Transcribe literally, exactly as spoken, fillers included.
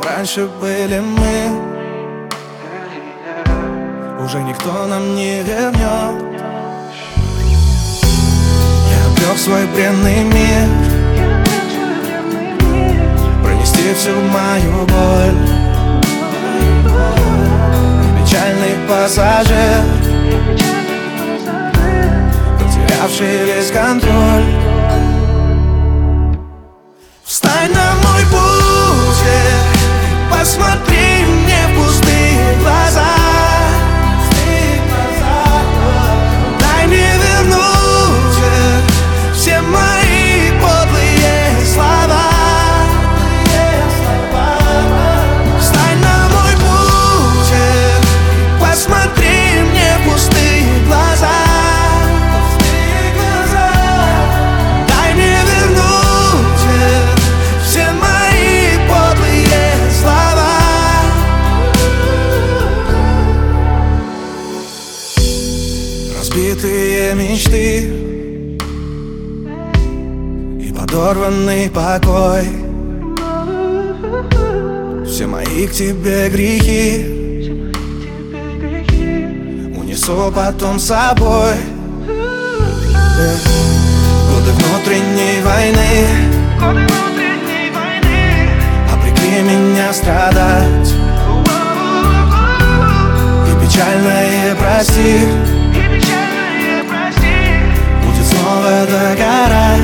кем раньше были мы. Уже никто нам не вернет. Я облёк свой бренный мир, пронести всю мою боль. Печальный пассажир, потерявший весь контроль. Встань на мой путь, посмотри мне в пустые глаза. Дай мне вернуть все мои подлые слова. Встань на мой путь, посмотри мне в пустые глаза. Разбитые мечты и подорванный покой. Все мои к тебе грехи унесу потом с собой. Годы внутренней войны обрекли меня страдать. И печальное прости, снова догорать.